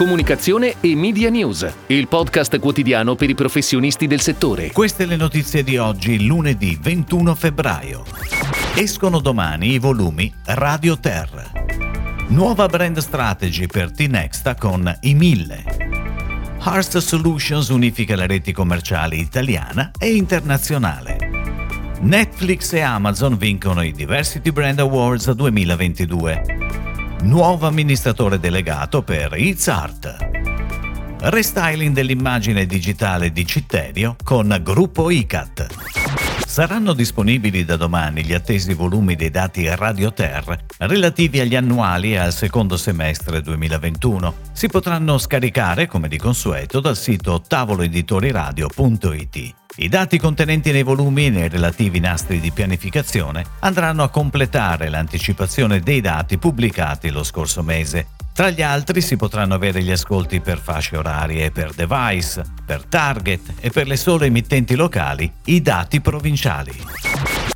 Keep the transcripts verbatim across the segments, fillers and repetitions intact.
Comunicazione e Media News, il podcast quotidiano per i professionisti del settore. Queste le notizie di oggi, lunedì ventuno febbraio. Escono domani i volumi Radio Terra. Nuova brand strategy per Tinexta con i mille. Hearst Solutions unifica le reti commerciali italiana e internazionale. Netflix e Amazon vincono i Diversity Brand Awards duemilaventidue. Nuovo amministratore delegato per ITsArt. Restyling dell'immagine digitale di Citterio con Gruppo ICAT. Saranno disponibili da domani gli attesi volumi dei dati Radio Terra relativi agli annuali e al secondo semestre duemilaventuno. Si potranno scaricare, come di consueto, dal sito tavolo editori radio punto it. I dati contenenti nei volumi e nei relativi nastri di pianificazione andranno a completare l'anticipazione dei dati pubblicati lo scorso mese. Tra gli altri si potranno avere gli ascolti per fasce orarie, per device, per target e per le sole emittenti locali i dati provinciali.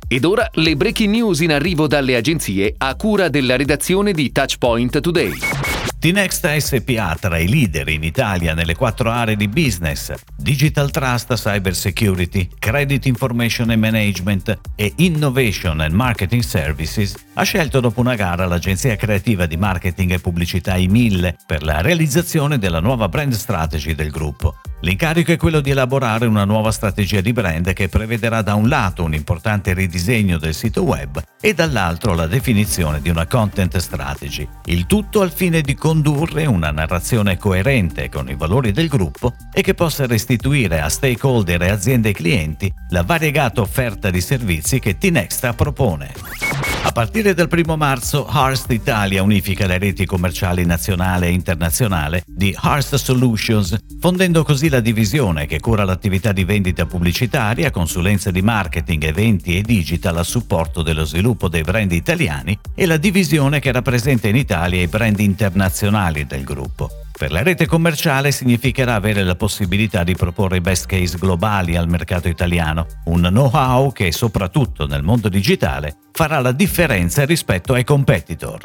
Ed ora le breaking news in arrivo dalle agenzie a cura della redazione di Touchpoint Today. Tinexta S P A tra i leader in Italia nelle quattro aree di business: Digital Trust, Cyber Security, Credit Information and Management e Innovation and Marketing Services, ha scelto dopo una gara l'agenzia creativa di marketing e pubblicità i mille per la realizzazione della nuova brand strategy del gruppo. L'incarico è quello di elaborare una nuova strategia di brand che prevederà da un lato un importante ridisegno del sito web e dall'altro la definizione di una content strategy, il tutto al fine di condurre una narrazione coerente con i valori del gruppo e che possa restituire a stakeholder e aziende e clienti la variegata offerta di servizi che Tinexta propone. A partire dal primo marzo, Hearst Italia unifica le reti commerciali nazionale e internazionale di Hearst Solutions, fondendo così la divisione che cura l'attività di vendita pubblicitaria, consulenza di marketing, eventi e digital a supporto dello sviluppo dei brand italiani e la divisione che rappresenta in Italia i brand internazionali del gruppo. Per la rete commerciale significherà avere la possibilità di proporre i best case globali al mercato italiano, un know-how che soprattutto nel mondo digitale farà la differenza rispetto ai competitor.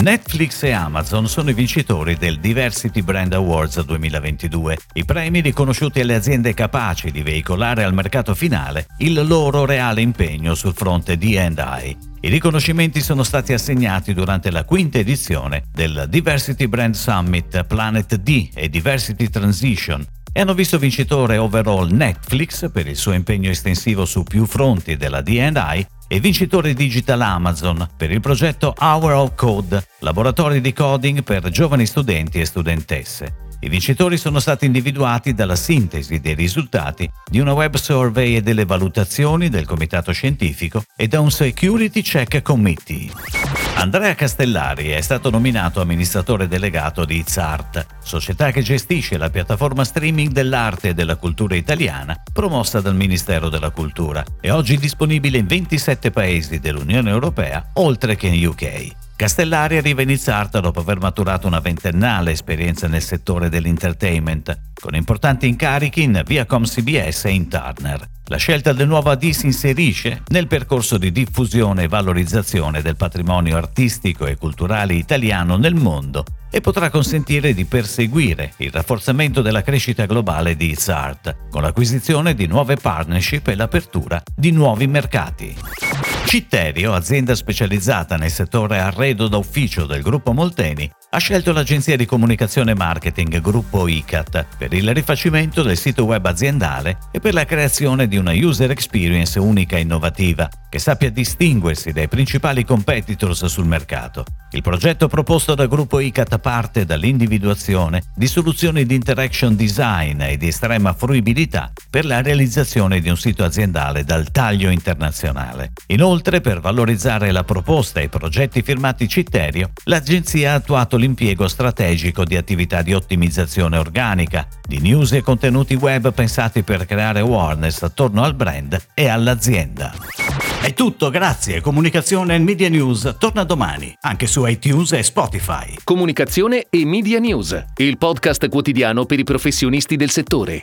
Netflix e Amazon sono i vincitori del Diversity Brand Awards duemilaventidue, i premi riconosciuti alle aziende capaci di veicolare al mercato finale il loro reale impegno sul fronte D and I. I riconoscimenti sono stati assegnati durante la quinta edizione del Diversity Brand Summit, Planet D e Diversity Transition e hanno visto vincitore overall Netflix per il suo impegno estensivo su più fronti della D and I e vincitore digital Amazon per il progetto Hour of Code, laboratori di coding per giovani studenti e studentesse. I vincitori sono stati individuati dalla sintesi dei risultati di una web survey e delle valutazioni del comitato scientifico e da un security check committee. Andrea Castellari è stato nominato amministratore delegato di ITsArt, società che gestisce la piattaforma streaming dell'arte e della cultura italiana promossa dal Ministero della Cultura e oggi disponibile in ventisette paesi dell'Unione Europea, oltre che in U K. Castellari arriva in ITsArt dopo aver maturato una ventennale esperienza nel settore dell'entertainment, con importanti incarichi in Viacom C B S e in Turner. La scelta del nuovo A D si inserisce nel percorso di diffusione e valorizzazione del patrimonio artistico e culturale italiano nel mondo e potrà consentire di perseguire il rafforzamento della crescita globale di ITsArt, con l'acquisizione di nuove partnership e l'apertura di nuovi mercati. Citterio, azienda specializzata nel settore arredo da ufficio del gruppo Molteni, ha scelto l'agenzia di comunicazione e marketing Gruppo ICAT per il rifacimento del sito web aziendale e per la creazione di una user experience unica e innovativa che sappia distinguersi dai principali competitors sul mercato. Il progetto proposto da Gruppo ICAT parte dall'individuazione di soluzioni di interaction design e di estrema fruibilità per la realizzazione di un sito aziendale dal taglio internazionale. Inoltre, per valorizzare la proposta e i progetti firmati Citterio, l'agenzia ha attuato l'impiego strategico di attività di ottimizzazione organica, di news e contenuti web pensati per creare awareness attorno al brand e all'azienda. È tutto, grazie. Comunicazione e Media News torna domani, anche su iTunes e Spotify. Comunicazione e Media News, il podcast quotidiano per i professionisti del settore.